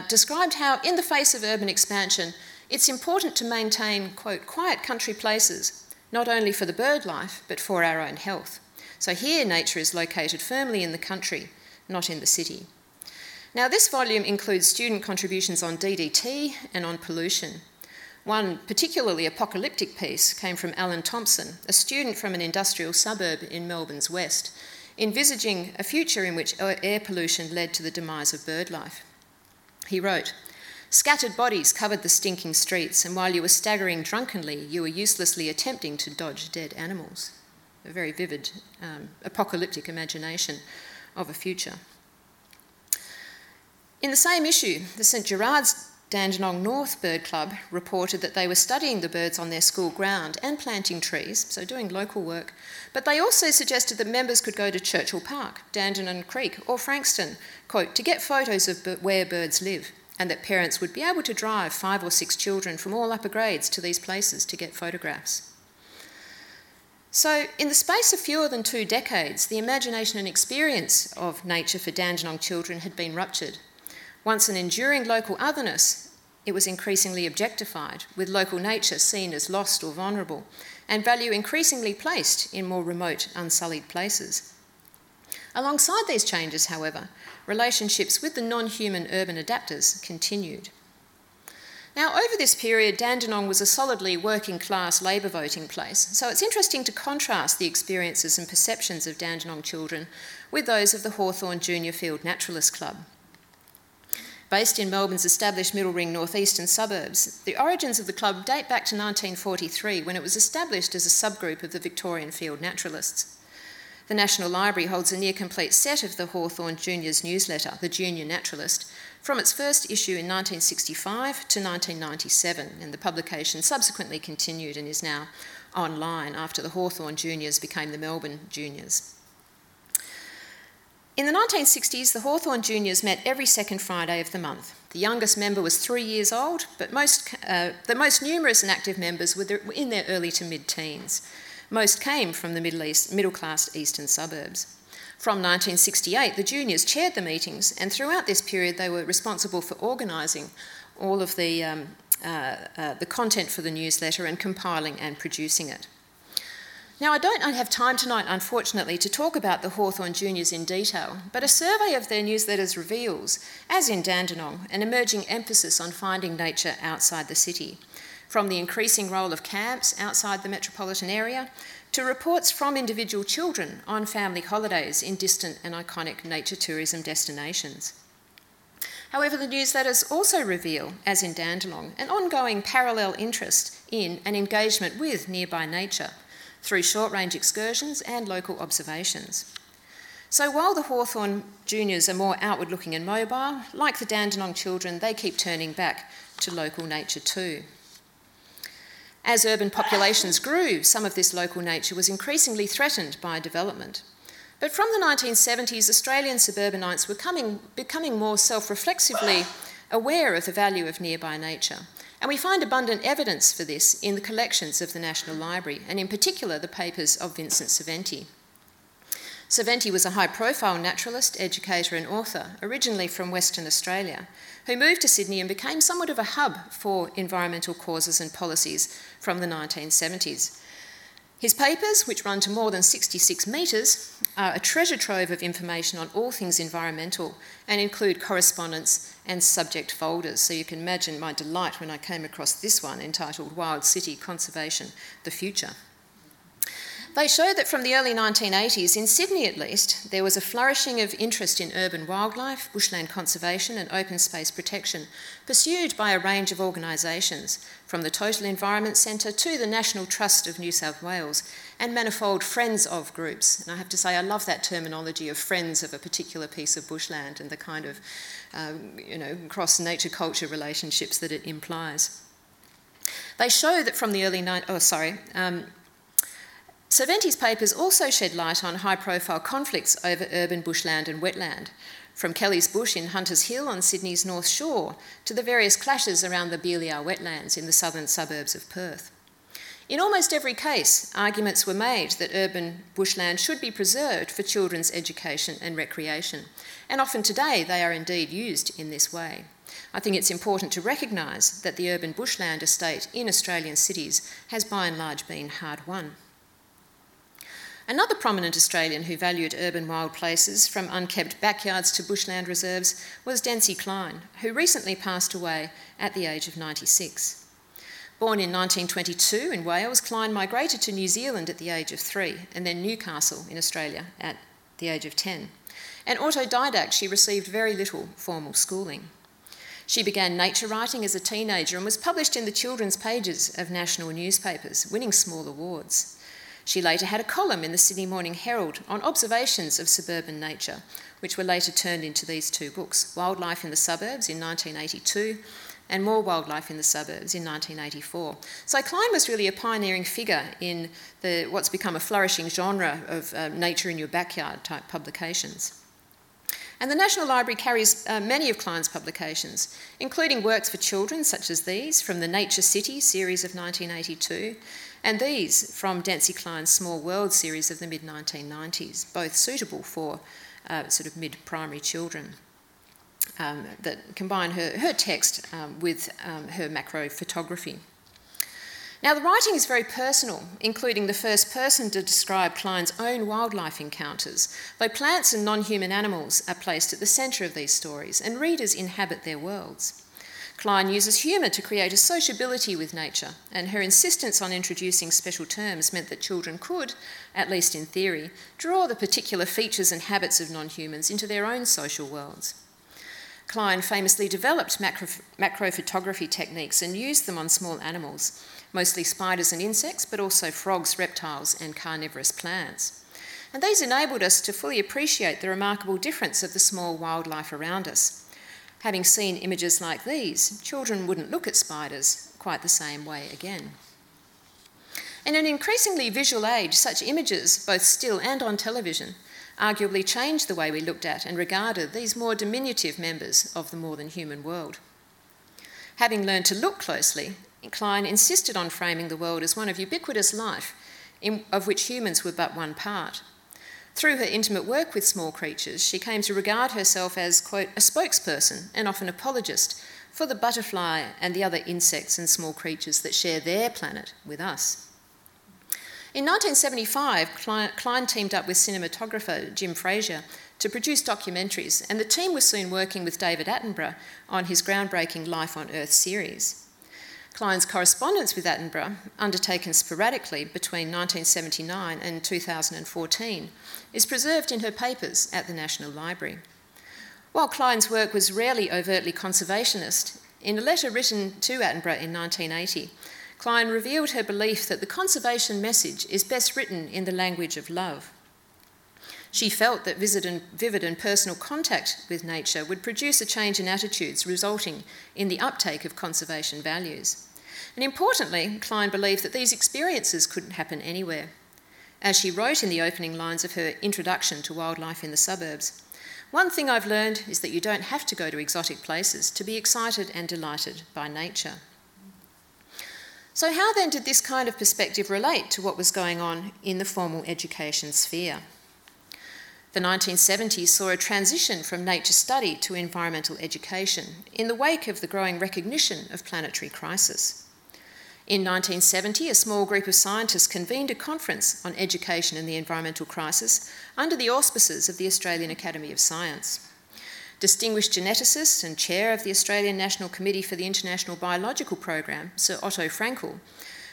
described how, in the face of urban expansion, it's important to maintain, quote, "quiet country places, not only for the bird life, but for our own health. So here, nature is located firmly in the country, not in the city." Now, this volume includes student contributions on DDT and on pollution. One particularly apocalyptic piece came from Alan Thompson, a student from an industrial suburb in Melbourne's west, envisaging a future in which air pollution led to the demise of bird life. He wrote, "Scattered bodies covered the stinking streets, and while you were staggering drunkenly, you were uselessly attempting to dodge dead animals." A very vivid, apocalyptic imagination of a future. In the same issue, the St Gerard's Dandenong North Bird Club reported that they were studying the birds on their school ground and planting trees, so doing local work, but they also suggested that members could go to Churchill Park, Dandenong Creek or Frankston, quote, "to get photos of where birds live, and that parents would be able to drive 5 or 6 children from all upper grades to these places to get photographs." So, in the space of fewer than 2 decades, the imagination and experience of nature for Dandenong children had been ruptured. Once an enduring local otherness It was increasingly objectified, with local nature seen as lost or vulnerable, and value increasingly placed in more remote, unsullied places. Alongside these changes, however, relationships with the non-human urban adapters continued. Now, over this period, Dandenong was a solidly working-class labour voting place, so it's interesting to contrast the experiences and perceptions of Dandenong children with those of the Hawthorn Junior Field Naturalist Club. Based in Melbourne's established Middle Ring northeastern suburbs, the origins of the club date back to 1943, when it was established as a subgroup of the Victorian Field Naturalists. The National Library holds a near-complete set of the Hawthorn Junior's newsletter, The Junior Naturalist, from its first issue in 1965 to 1997, and the publication subsequently continued and is now online after the Hawthorn Juniors became the Melbourne Juniors. In the 1960s, the Hawthorn Juniors met every second Friday of the month. The youngest member was 3 years old, but the most numerous and active members were in their early to mid-teens. Most came from the middle-class eastern suburbs. From 1968, the juniors chaired the meetings, and throughout this period they were responsible for organising all of the content for the newsletter and compiling and producing it. Now, I don't have time tonight, unfortunately, to talk about the Hawthorn Juniors in detail, but a survey of their newsletters reveals, as in Dandenong, an emerging emphasis on finding nature outside the city, from the increasing role of camps outside the metropolitan area to reports from individual children on family holidays in distant and iconic nature tourism destinations. However, the newsletters also reveal, as in Dandenong, an ongoing parallel interest in and engagement with nearby nature, through short-range excursions and local observations. So while the Hawthorn Juniors are more outward-looking and mobile, like the Dandenong children, they keep turning back to local nature too. As urban populations grew, some of this local nature was increasingly threatened by development. But from the 1970s, Australian suburbanites were becoming more self-reflexively aware of the value of nearby nature. And we find abundant evidence for this in the collections of the National Library, and in particular the papers of Vincent Serventy. Serventy was a high-profile naturalist, educator and author, originally from Western Australia, who moved to Sydney and became somewhat of a hub for environmental causes and policies from the 1970s. His papers, which run to more than 66 metres, are a treasure trove of information on all things environmental and include correspondence and subject folders. So you can imagine my delight when I came across this one entitled Wild City Conservation, The Future. They show that from the early 1980s, in Sydney at least, there was a flourishing of interest in urban wildlife, bushland conservation and open space protection, pursued by a range of organisations, from the Total Environment Centre to the National Trust of New South Wales and manifold friends of groups. And I have to say, I love that terminology of friends of a particular piece of bushland and the kind of cross-nature culture relationships that it implies. They show that from the early... Serventy's papers also shed light on high-profile conflicts over urban bushland and wetland, from Kelly's Bush in Hunters Hill on Sydney's North Shore to the various clashes around the Bealeau wetlands in the southern suburbs of Perth. In almost every case, arguments were made that urban bushland should be preserved for children's education and recreation, and often today they are indeed used in this way. I think it's important to recognise that the urban bushland estate in Australian cities has by and large been hard-won. Another prominent Australian who valued urban wild places, from unkept backyards to bushland reserves, was Denise Clyne, who recently passed away at the age of 96. Born in 1922 in Wales, Clyne migrated to New Zealand at the age of 3 and then Newcastle in Australia at the age of 10. An autodidact, she received very little formal schooling. She began nature writing as a teenager and was published in the children's pages of national newspapers, winning small awards. She later had a column in the Sydney Morning Herald on observations of suburban nature, which were later turned into these two books, Wildlife in the Suburbs in 1982 and More Wildlife in the Suburbs in 1984. So Clyne was really a pioneering figure in what's become a flourishing genre of nature in your backyard type publications. And the National Library carries many of Clyne's publications, including works for children such as these from the Nature City series of 1982, and these from Denise Clyne's Small World series of the mid-1990s, both suitable for mid-primary children. that combine her text with her macro photography. Now, the writing is very personal, including the first person to describe Clyne's own wildlife encounters, though plants and non-human animals are placed at the centre of these stories, and readers inhabit their worlds. Clyne uses humour to create a sociability with nature, and her insistence on introducing special terms meant that children could, at least in theory, draw the particular features and habits of non-humans into their own social worlds. Clyne famously developed macro photography techniques and used them on small animals, mostly spiders and insects, but also frogs, reptiles, and carnivorous plants. And these enabled us to fully appreciate the remarkable difference of the small wildlife around us. Having seen images like these, children wouldn't look at spiders quite the same way again. In an increasingly visual age, such images, both still and on television, arguably changed the way we looked at and regarded these more diminutive members of the more than human world. Having learned to look closely, Clyne insisted on framing the world as one of ubiquitous life, of which humans were but one part. Through her intimate work with small creatures, she came to regard herself as, quote, a spokesperson and often apologist for the butterfly and the other insects and small creatures that share their planet with us. In 1975, Clyne teamed up with cinematographer Jim Frazier to produce documentaries, and the team was soon working with David Attenborough on his groundbreaking Life on Earth series. Clyne's correspondence with Attenborough, undertaken sporadically between 1979 and 2014, is preserved in her papers at the National Library. While Clyne's work was rarely overtly conservationist, in a letter written to Attenborough in 1980, Clyne revealed her belief that the conservation message is best written in the language of love. She felt that vivid and personal contact with nature would produce a change in attitudes, resulting in the uptake of conservation values. And importantly, Clyne believed that these experiences couldn't happen anywhere. As she wrote in the opening lines of her introduction to Wildlife in the Suburbs, "One thing I've learned is that you don't have to go to exotic places to be excited and delighted by nature." So how then did this kind of perspective relate to what was going on in the formal education sphere? The 1970s saw a transition from nature study to environmental education in the wake of the growing recognition of planetary crisis. In 1970, a small group of scientists convened a conference on education and the environmental crisis under the auspices of the Australian Academy of Science. Distinguished geneticist and chair of the Australian National Committee for the International Biological Program, Sir Otto Frankel,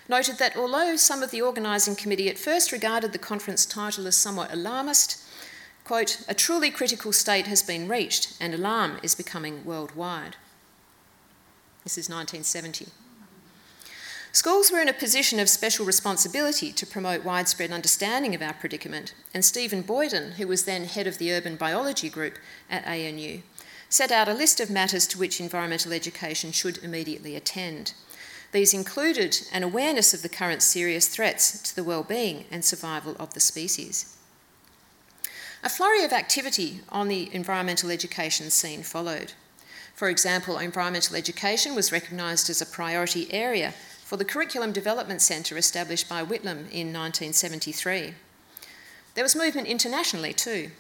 noted that although some of the organising committee at first regarded the conference title as somewhat alarmist, quote, "a truly critical state has been reached and alarm is becoming worldwide." This is 1970. Schools were in a position of special responsibility to promote widespread understanding of our predicament, and Stephen Boyden, who was then head of the Urban Biology Group at ANU, set out a list of matters to which environmental education should immediately attend. These included an awareness of the current serious threats to the well-being and survival of the species. A flurry of activity on the environmental education scene followed. For example, environmental education was recognised as a priority area for the Curriculum Development Centre established by Whitlam in 1973. There was movement internationally too.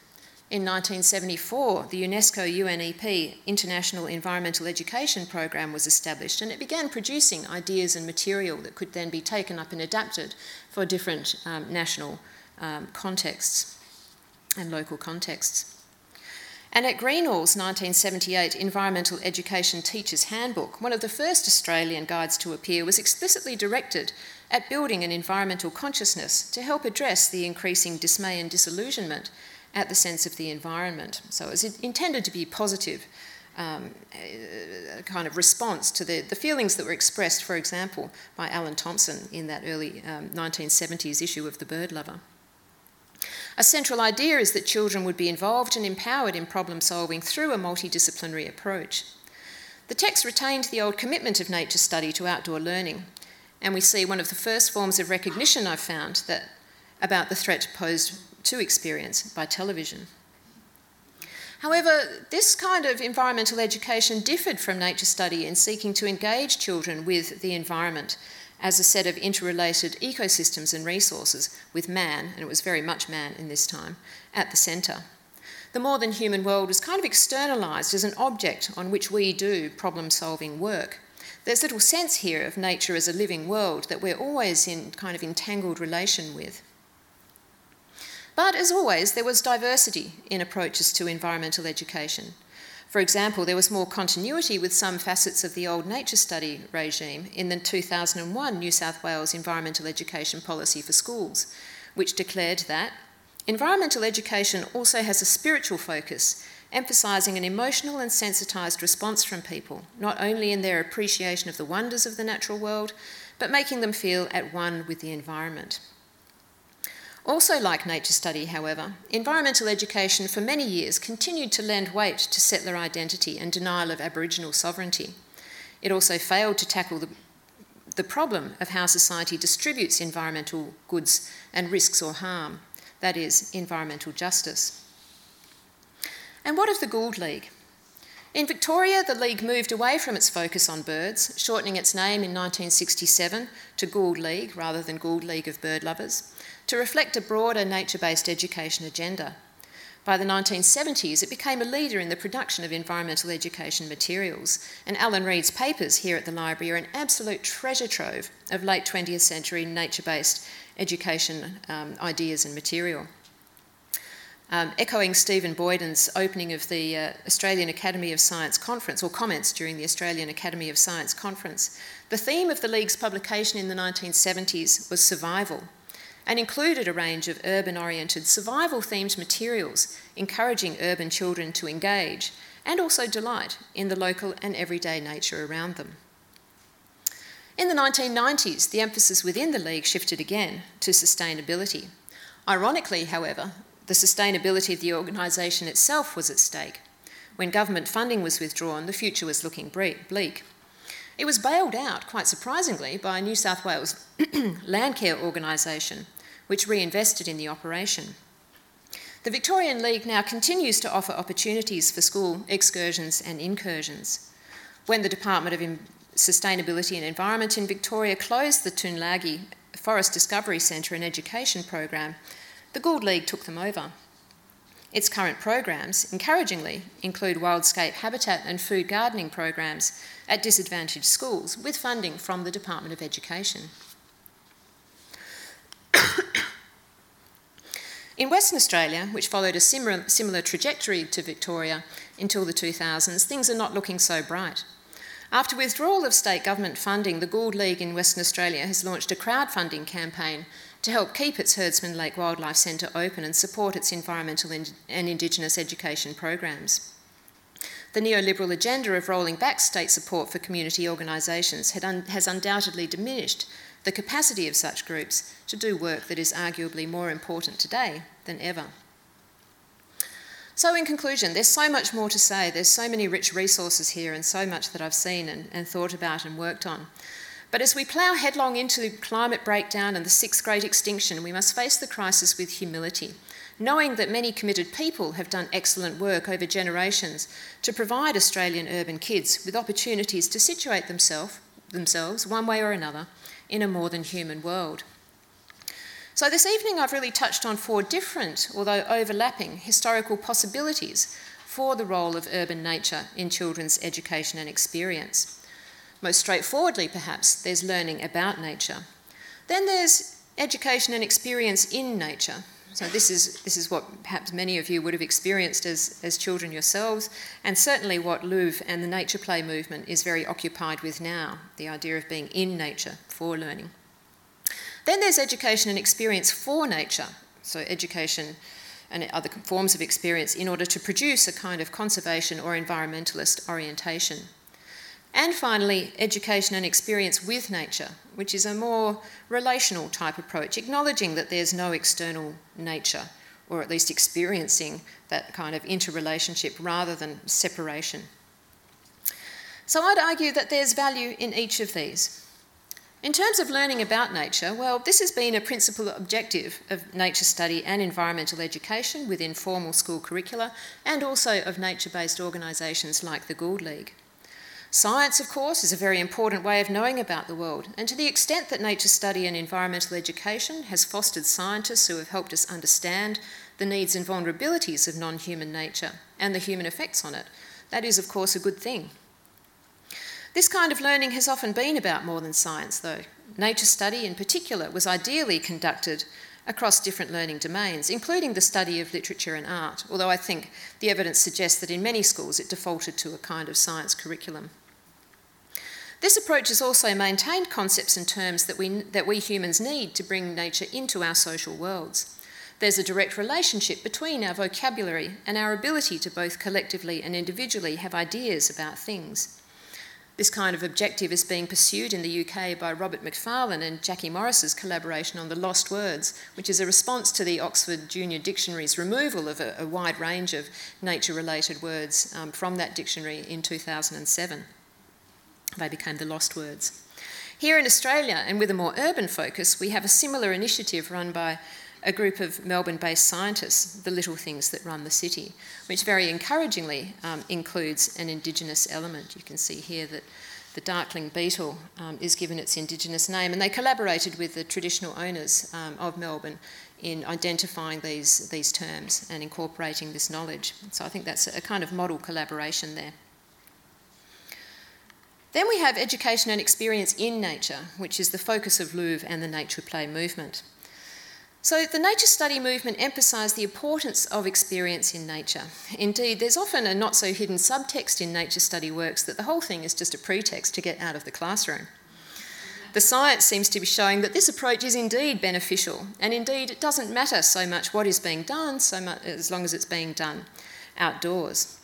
In 1974, the UNESCO UNEP International Environmental Education Programme was established, and it began producing ideas and material that could then be taken up and adapted for different national contexts and local contexts. And at Greenall's 1978 Environmental Education Teacher's Handbook, one of the first Australian guides to appear, was explicitly directed at building an environmental consciousness to help address the increasing dismay and disillusionment at the sense of the environment. So it was intended to be positive, kind of response to the feelings that were expressed, for example, by Alan Thompson in that early 1970s issue of The Bird Lover. A central idea is that children would be involved and empowered in problem solving through a multidisciplinary approach. The text retained the old commitment of nature study to outdoor learning, and we see one of the first forms of recognition I've found that about the threat posed to experience by television. However, this kind of environmental education differed from nature study in seeking to engage children with the environment as a set of interrelated ecosystems and resources, with man, and it was very much man in this time, at the centre. the more than human world is kind of externalised as an object on which we do problem-solving work. There's little sense here of nature as a living world that we're always in kind of entangled relation with. But as always, there was diversity in approaches to environmental education. For example, there was more continuity with some facets of the old nature study regime in the 2001 New South Wales Environmental Education Policy for Schools, which declared that environmental education also has a spiritual focus, emphasising an emotional and sensitised response from people, not only in their appreciation of the wonders of the natural world, but making them feel at one with the environment. Also like nature study, however, environmental education for many years continued to lend weight to settler identity and denial of Aboriginal sovereignty. It also failed to tackle the problem of how society distributes environmental goods and risks or harm, that is, environmental justice. And what of the Gould League? In Victoria, the League moved away from its focus on birds, shortening its name in 1967 to Gould League rather than Gould League of Bird Lovers, to reflect a broader nature-based education agenda. By the 1970s, it became a leader in the production of environmental education materials, and Alan Reid's papers here at the library are an absolute treasure trove of late 20th century nature-based education ideas and material. Echoing Stephen Boyden's opening of the Australian Academy of Science conference, or comments during the Australian Academy of Science conference, the theme of the League's publication in the 1970s was survival, and included a range of urban-oriented, survival-themed materials encouraging urban children to engage and also delight in the local and everyday nature around them. In the 1990s, the emphasis within the League shifted again to sustainability. Ironically, however, the sustainability of the organisation itself was at stake. When government funding was withdrawn, the future was looking bleak. It was bailed out, quite surprisingly, by New South Wales Landcare organisation, which reinvested in the operation. The Victorian League now continues to offer opportunities for school excursions and incursions. When the Department of Sustainability and Environment in Victoria closed the Toonlagi Forest Discovery Centre and Education Program, the Gould League took them over. Its current programs, encouragingly, include wildscape habitat and food gardening programs at disadvantaged schools with funding from the Department of Education. In Western Australia, which followed a similar trajectory to Victoria until the 2000s, things are not looking so bright. After withdrawal of state government funding, the Gould League in Western Australia has launched a crowdfunding campaign to help keep its Herdsman Lake Wildlife Centre open and support its environmental and Indigenous education programs. The neoliberal agenda of rolling back state support for community organisations has undoubtedly diminished the capacity of such groups to do work that is arguably more important today than ever. So in conclusion, there's so much more to say, there's so many rich resources here and so much that I've seen and thought about and worked on. But as we plough headlong into climate breakdown and the sixth great extinction, we must face the crisis with humility, knowing that many committed people have done excellent work over generations to provide Australian urban kids with opportunities to situate themselves, one way or another, in a more than human world. So this evening I've really touched on four different, although overlapping, historical possibilities for the role of urban nature in children's education and experience. Most straightforwardly, perhaps, there's learning about nature. Then there's education and experience in nature. So this is what perhaps many of you would have experienced as children yourselves, and certainly what Louv and the nature play movement is very occupied with now, the idea of being in nature for learning. Then there's education and experience for nature, so education and other forms of experience in order to produce a kind of conservation or environmentalist orientation. And finally, education and experience with nature, which is a more relational type approach, acknowledging that there's no external nature, or at least experiencing that kind of interrelationship rather than separation. So I'd argue that there's value in each of these. In terms of learning about nature, well, this has been a principal objective of nature study and environmental education within formal school curricula, and also of nature-based organisations like the Gould League. Science, of course, is a very important way of knowing about the world, and to the extent that nature study and environmental education has fostered scientists who have helped us understand the needs and vulnerabilities of non-human nature and the human effects on it. That is, of course, a good thing. This kind of learning has often been about more than science, though. Nature study, in particular, was ideally conducted across different learning domains, including the study of literature and art, although I think the evidence suggests that in many schools it defaulted to a kind of science curriculum. This approach has also maintained concepts and terms that we humans need to bring nature into our social worlds. There's a direct relationship between our vocabulary and our ability to both collectively and individually have ideas about things. This kind of objective is being pursued in the UK by Robert McFarlane and Jackie Morris's collaboration on the Lost Words, which is a response to the Oxford Junior Dictionary's removal of a wide range of nature-related words from that dictionary in 2007. They became the Lost Words. Here in Australia, and with a more urban focus, we have a similar initiative run by a group of Melbourne-based scientists, The Little Things That Run the City, which very encouragingly includes an Indigenous element. You can see here that the darkling beetle is given its Indigenous name, and they collaborated with the traditional owners of Melbourne in identifying these terms and incorporating this knowledge. So I think that's a kind of model collaboration there. Then we have education and experience in nature, which is the focus of Louv and the Nature Play movement. So the nature study movement emphasised the importance of experience in nature. Indeed, there's often a not-so-hidden subtext in nature study works that the whole thing is just a pretext to get out of the classroom. The science seems to be showing that this approach is indeed beneficial, and indeed it doesn't matter so much what is being done, so much as long as it's being done outdoors.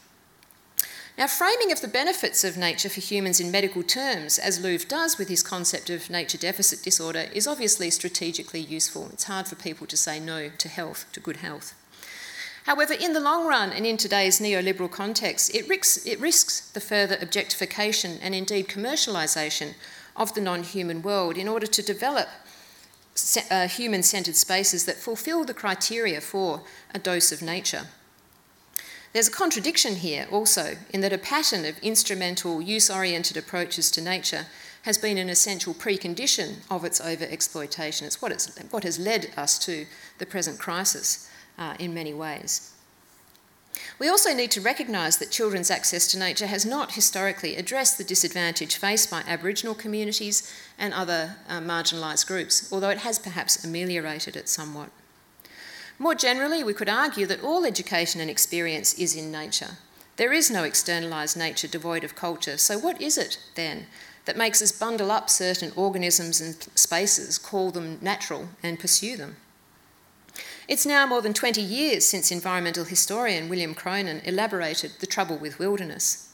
Now, framing of the benefits of nature for humans in medical terms, as Louv does with his concept of nature deficit disorder, is obviously strategically useful. It's hard for people to say no to health, to good health. However, in the long run and in today's neoliberal context, it risks the further objectification and indeed commercialisation of the non-human world in order to develop human-centred spaces that fulfil the criteria for a dose of nature. There's a contradiction here also in that a pattern of instrumental, use-oriented approaches to nature has been an essential precondition of its over-exploitation. It's what has led us to the present crisis in many ways. We also need to recognise that children's access to nature has not historically addressed the disadvantage faced by Aboriginal communities and other marginalised groups, although it has perhaps ameliorated it somewhat. More generally, we could argue that all education and experience is in nature. There is no externalised nature devoid of culture, so what is it, then, that makes us bundle up certain organisms and spaces, call them natural, and pursue them? It's now more than 20 years since environmental historian William Cronon elaborated The Trouble with Wilderness.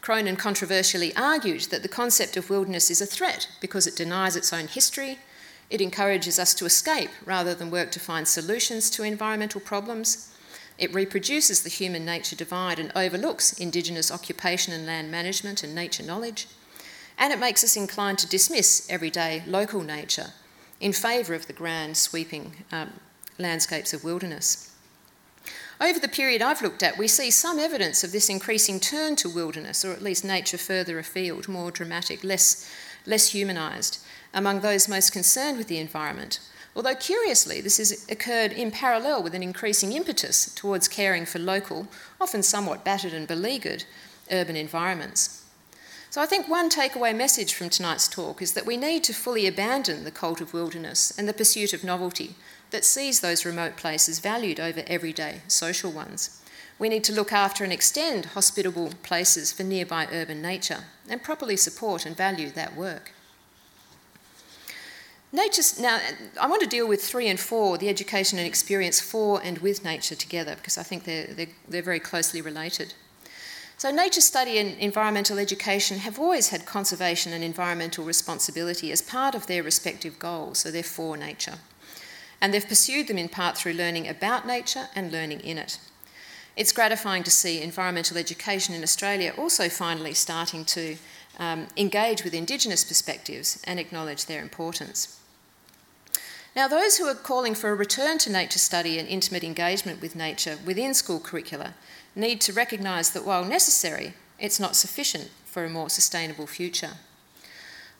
Cronon controversially argued that the concept of wilderness is a threat because it denies its own history. It encourages us to escape rather than work to find solutions to environmental problems. It reproduces the human-nature divide and overlooks Indigenous occupation and land management and nature knowledge. And it makes us inclined to dismiss everyday local nature in favour of the grand sweeping landscapes of wilderness. Over the period I've looked at, we see some evidence of this increasing turn to wilderness, or at least nature further afield, more dramatic, less humanised, among those most concerned with the environment, although curiously this has occurred in parallel with an increasing impetus towards caring for local, often somewhat battered and beleaguered, urban environments. So I think one takeaway message from tonight's talk is that we need to fully abandon the cult of wilderness and the pursuit of novelty that sees those remote places valued over everyday social ones. We need to look after and extend hospitable places for nearby urban nature and properly support and value that work. Now, I want to deal with 3 and 4, the education and experience for and with nature together, because I think they're very closely related. So nature study and environmental education have always had conservation and environmental responsibility as part of their respective goals, so they're for nature. And they've pursued them in part through learning about nature and learning in it. It's gratifying to see environmental education in Australia also finally starting to engage with Indigenous perspectives and acknowledge their importance. Now, those who are calling for a return to nature study and intimate engagement with nature within school curricula need to recognise that while necessary, it's not sufficient for a more sustainable future.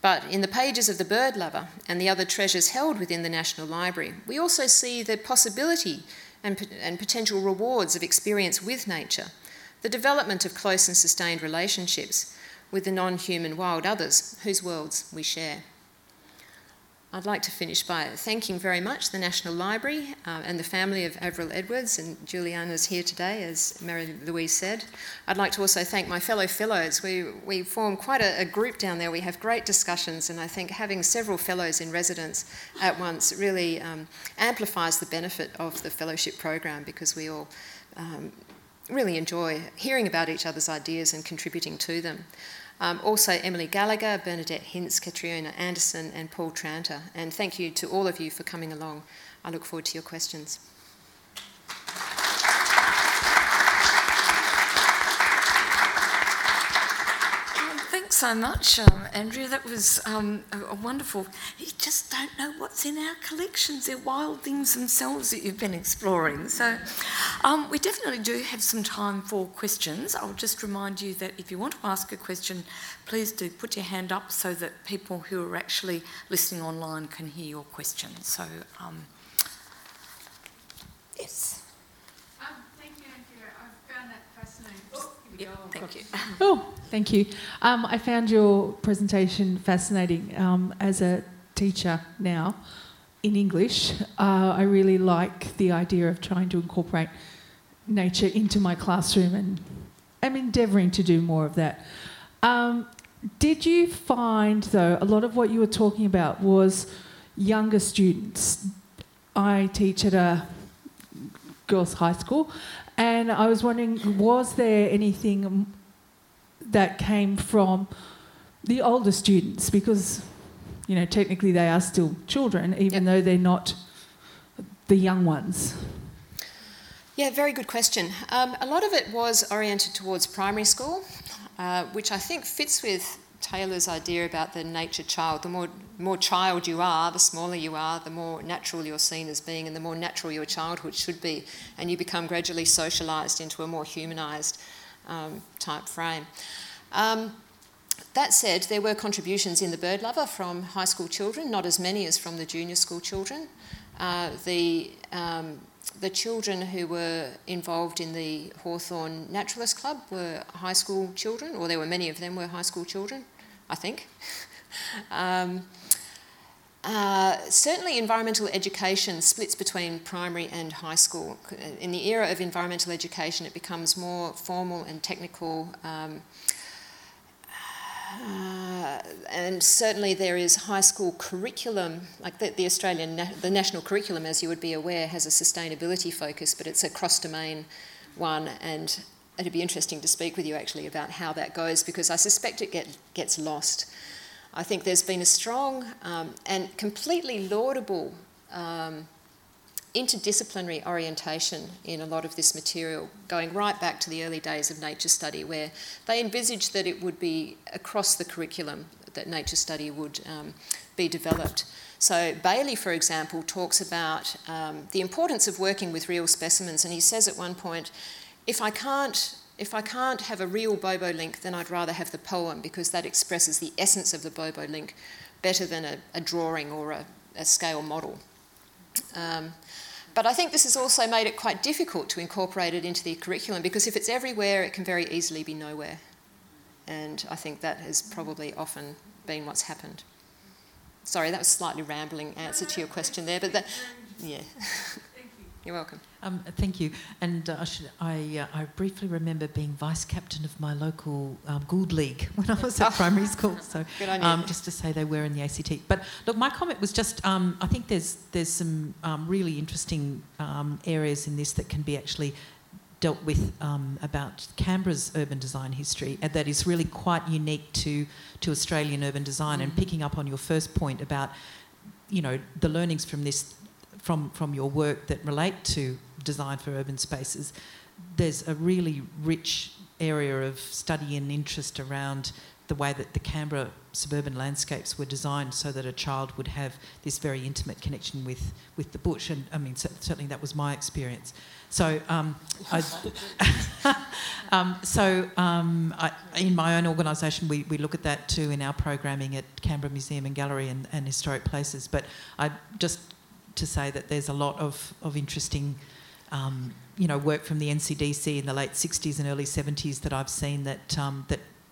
But in the pages of The Bird Lover and the other treasures held within the National Library, we also see the possibility and potential rewards of experience with nature, the development of close and sustained relationships with the non-human wild others whose worlds we share. I'd like to finish by thanking very much the National Library and the family of Averil Edwards, and Juliana's here today, as Marie-Louise said. I'd like to also thank my fellow fellows. We form quite a group down there. We have great discussions, and I think having several fellows in residence at once really amplifies the benefit of the fellowship program, because we all really enjoy hearing about each other's ideas and contributing to them. Also Emily Gallagher, Bernadette Hintz, Katrina Anderson and Paul Tranter. And thank you to all of you for coming along. I look forward to your questions. Thanks so much, Andrea. That was a wonderful... You just don't know what's in our collections. They're wild things themselves that you've been exploring. So we definitely do have some time for questions. I'll just remind you that if you want to ask a question, please do put your hand up so that people who are actually listening online can hear your question. So, yes. Thank you, Andrea. I found that fascinating. Oh, here we go. Thank you. Oh. Thank you. I found your presentation fascinating. As a teacher now in English, I really like the idea of trying to incorporate nature into my classroom, and I'm endeavouring to do more of that. Did you find, though, a lot of what you were talking about was younger students? I teach at a girls' high school, and I was wondering, was there anything that came from the older students, because, you know, technically they are still children, even though they're not the young ones? Yeah, very good question. A lot of it was oriented towards primary school, which I think fits with Taylor's idea about the nature child. The more child you are, the smaller you are, the more natural you're seen as being, and the more natural your childhood should be, and you become gradually socialised into a more humanised type frame. That said, there were contributions in The Bird Lover from high school children, not as many as from the junior school children. The children who were involved in the Hawthorn Naturalist Club were high school children, or there were many of them were high school children, I think. Certainly environmental education splits between primary and high school. In the era of environmental education, it becomes more formal and technical, and certainly there is high school curriculum, like the national curriculum, as you would be aware, has a sustainability focus, but it's a cross-domain one, and it'd be interesting to speak with you actually about how that goes, because I suspect it gets lost. I think there's been a strong and completely laudable interdisciplinary orientation in a lot of this material, going right back to the early days of nature study, where they envisaged that it would be across the curriculum that nature study would be developed. So Bailey, for example, talks about the importance of working with real specimens, and he says at one point, if I can't have a real bobolink, then I'd rather have the poem, because that expresses the essence of the bobolink better than a drawing or a scale model. But I think this has also made it quite difficult to incorporate it into the curriculum, because if it's everywhere, it can very easily be nowhere. And I think that has probably often been what's happened. Sorry, that was a slightly rambling answer to your question there, but that... Yeah. You're welcome. Thank you. And I briefly remember being vice captain of my local Gould League when I was at primary school. So just to say they were in the ACT. But look, my comment was just I think there's some really interesting areas in this that can be actually dealt with about Canberra's urban design history, and that is really quite unique to Australian urban design. Mm-hmm. And picking up on your first point about, you know, the learnings from this. From your work that relate to design for urban spaces, there's a really rich area of study and interest around the way that the Canberra suburban landscapes were designed so that a child would have this very intimate connection with the bush. And I mean, certainly that was my experience. So, in my own organisation, we look at that too in our programming at Canberra Museum and Gallery and Historic Places. But I just to say that there's a lot of interesting you know, work from the NCDC in the late 60s and early 70s that I've seen that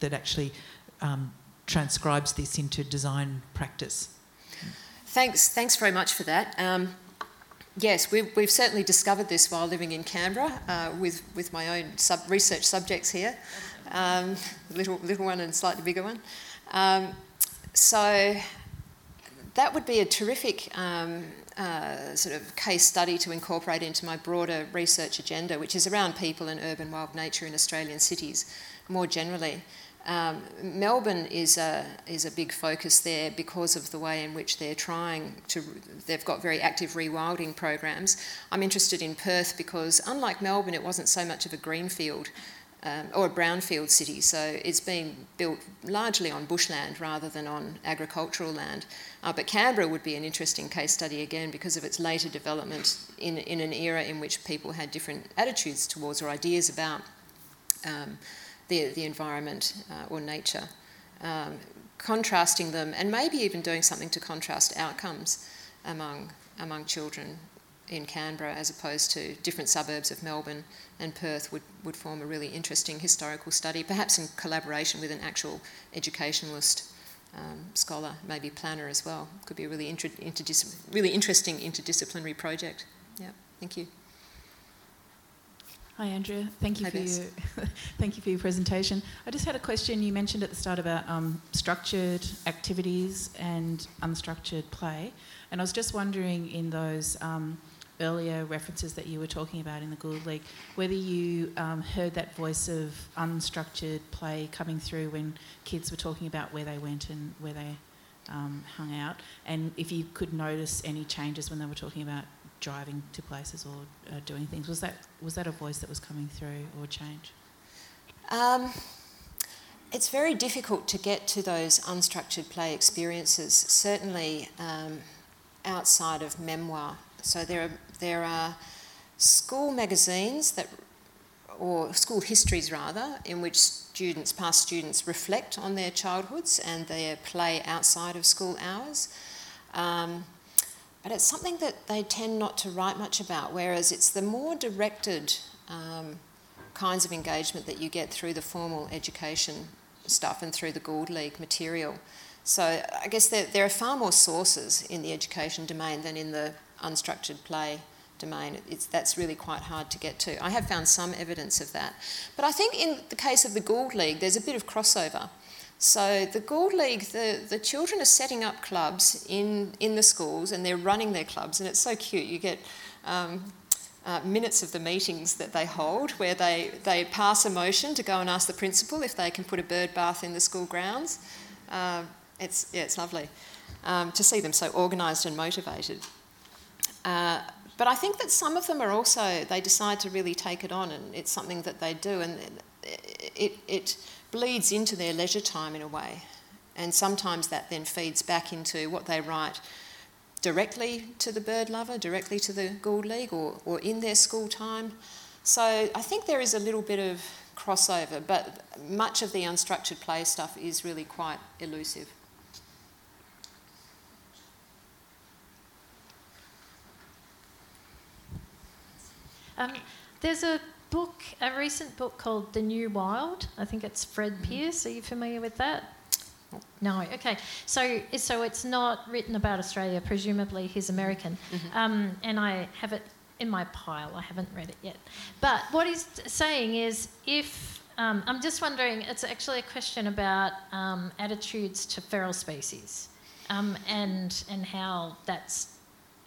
that actually transcribes this into design practice. Thanks very much for that. Yes, we've certainly discovered this while living in Canberra with my own research subjects here, little one and slightly bigger one. So that would be a terrific sort of case study to incorporate into my broader research agenda, which is around people and urban wild nature in Australian cities more generally. Melbourne is a big focus there because of the way in which they're trying to. They've got very active rewilding programs. I'm interested in Perth because, unlike Melbourne, it wasn't so much of a greenfield or a brownfield city. So it's being built largely on bushland rather than on agricultural land. But Canberra would be an interesting case study again because of its later development in an era in which people had different attitudes towards or ideas about the environment or nature, contrasting them and maybe even doing something to contrast outcomes among children in Canberra as opposed to different suburbs of Melbourne and Perth would form a really interesting historical study, perhaps in collaboration with an actual educationalist scholar, maybe planner as well. Could be a really interesting interdisciplinary project. Yeah, thank you. Hi Andrea, thank you for your presentation. I just had a question. You mentioned at the start about structured activities and unstructured play, and I was just wondering in those earlier references that you were talking about in the Gould League, whether you heard that voice of unstructured play coming through when kids were talking about where they went and where they hung out, and if you could notice any changes when they were talking about driving to places or doing things. Was that a voice that was coming through or change? It's very difficult to get to those unstructured play experiences, certainly outside of memoir. So there are school magazines or school histories rather, in which past students reflect on their childhoods and their play outside of school hours. But it's something that they tend not to write much about, whereas it's the more directed kinds of engagement that you get through the formal education stuff and through the Gould League material. So I guess there are far more sources in the education domain than in the unstructured play domain. That's really quite hard to get to. I have found some evidence of that. But I think in the case of the Gould League, there's a bit of crossover. So the Gould League, the children are setting up clubs in the schools and they're running their clubs, and it's so cute. You get minutes of the meetings that they hold where they pass a motion to go and ask the principal if they can put a bird bath in the school grounds. It's lovely to see them so organised and motivated. But I think that some of them are also, they decide to really take it on, and it's something that they do, and it bleeds into their leisure time in a way, and sometimes that then feeds back into what they write directly to the Bird Lover, directly to the Gould League, or in their school time. So I think there is a little bit of crossover, but much of the unstructured play stuff is really quite elusive. There's a recent book called The New Wild. I think it's Fred Pierce. Are you familiar with that? No. Okay. So it's not written about Australia. Presumably he's American. Mm-hmm. And I have it in my pile. I haven't read it yet. But what he's saying is if... I'm just wondering, it's actually a question about attitudes to feral species and how that's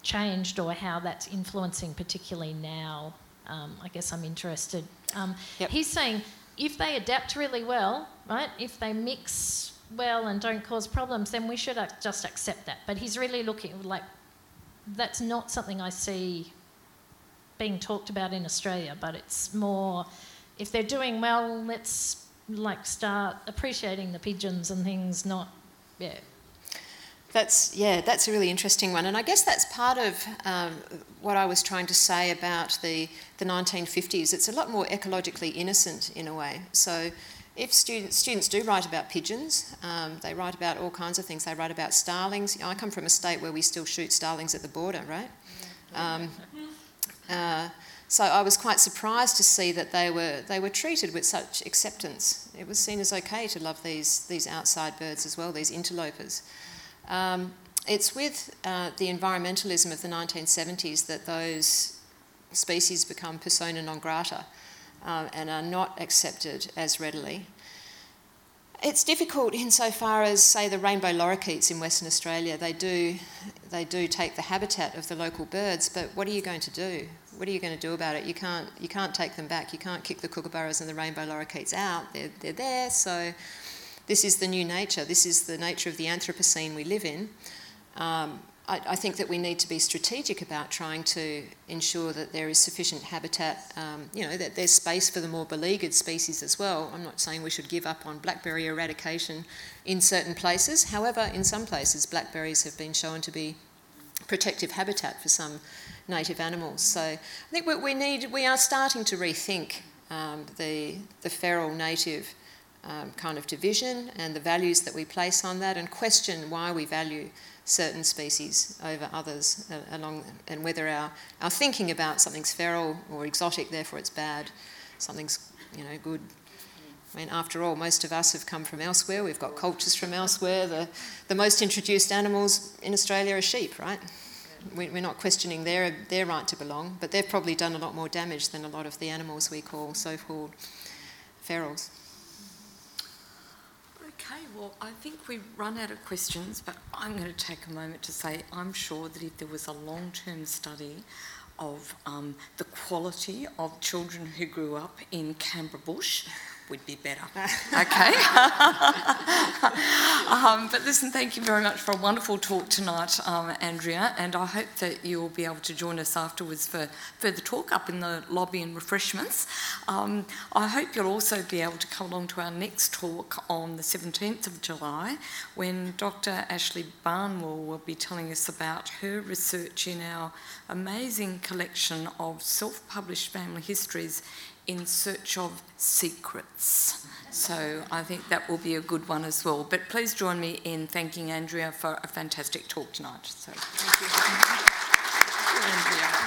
changed or how that's influencing particularly now. I guess I'm interested. Yep. He's saying if they adapt really well, right, if they mix well and don't cause problems, then we should just accept that. But he's really looking like that's not something I see being talked about in Australia, but it's more if they're doing well, let's like start appreciating the pigeons and things, not... yeah. That's a really interesting one. And I guess that's part of what I was trying to say about the 1950s. It's a lot more ecologically innocent in a way. So if students do write about pigeons, they write about all kinds of things. They write about starlings. You know, I come from a state where we still shoot starlings at the border, right? So I was quite surprised to see that they were treated with such acceptance. It was seen as okay to love these outside birds as well, these interlopers. It's with the environmentalism of the 1970s that those species become persona non grata and are not accepted as readily. It's difficult insofar as, say, the rainbow lorikeets in Western Australia. They do take the habitat of the local birds, but what are you going to do? What are you going to do about it? You can't take them back. You can't kick the kookaburras and the rainbow lorikeets out. They're there, so this is the new nature. This is the nature of the Anthropocene we live in. I think that we need to be strategic about trying to ensure that there is sufficient habitat, that there's space for the more beleaguered species as well. I'm not saying we should give up on blackberry eradication in certain places. However, in some places, blackberries have been shown to be protective habitat for some native animals. So I think we are starting to rethink the feral native kind of division and the values that we place on that, and question why we value certain species over others and whether our thinking about something's feral or exotic, therefore it's bad, something's good. I mean, after all, most of us have come from elsewhere. We've got cultures from elsewhere. The most introduced animals in Australia are sheep, right? We're not questioning their right to belong, but they've probably done a lot more damage than a lot of the animals we call so-called ferals. Okay, well, I think we've run out of questions, but I'm going to take a moment to say I'm sure that if there was a long-term study of the quality of children who grew up in Canberra bush, we'd be better. Okay. But listen, thank you very much for a wonderful talk tonight, Andrea, and I hope that you'll be able to join us afterwards for further talk up in the lobby and refreshments. I hope you'll also be able to come along to our next talk on the 17th of July when Dr. Ashley Barnwell will be telling us about her research in our amazing collection of self-published family histories in search of secrets. So I think that will be a good one as well. But please join me in thanking Andrea for a fantastic talk tonight. So thank you. Thank you, Andrea.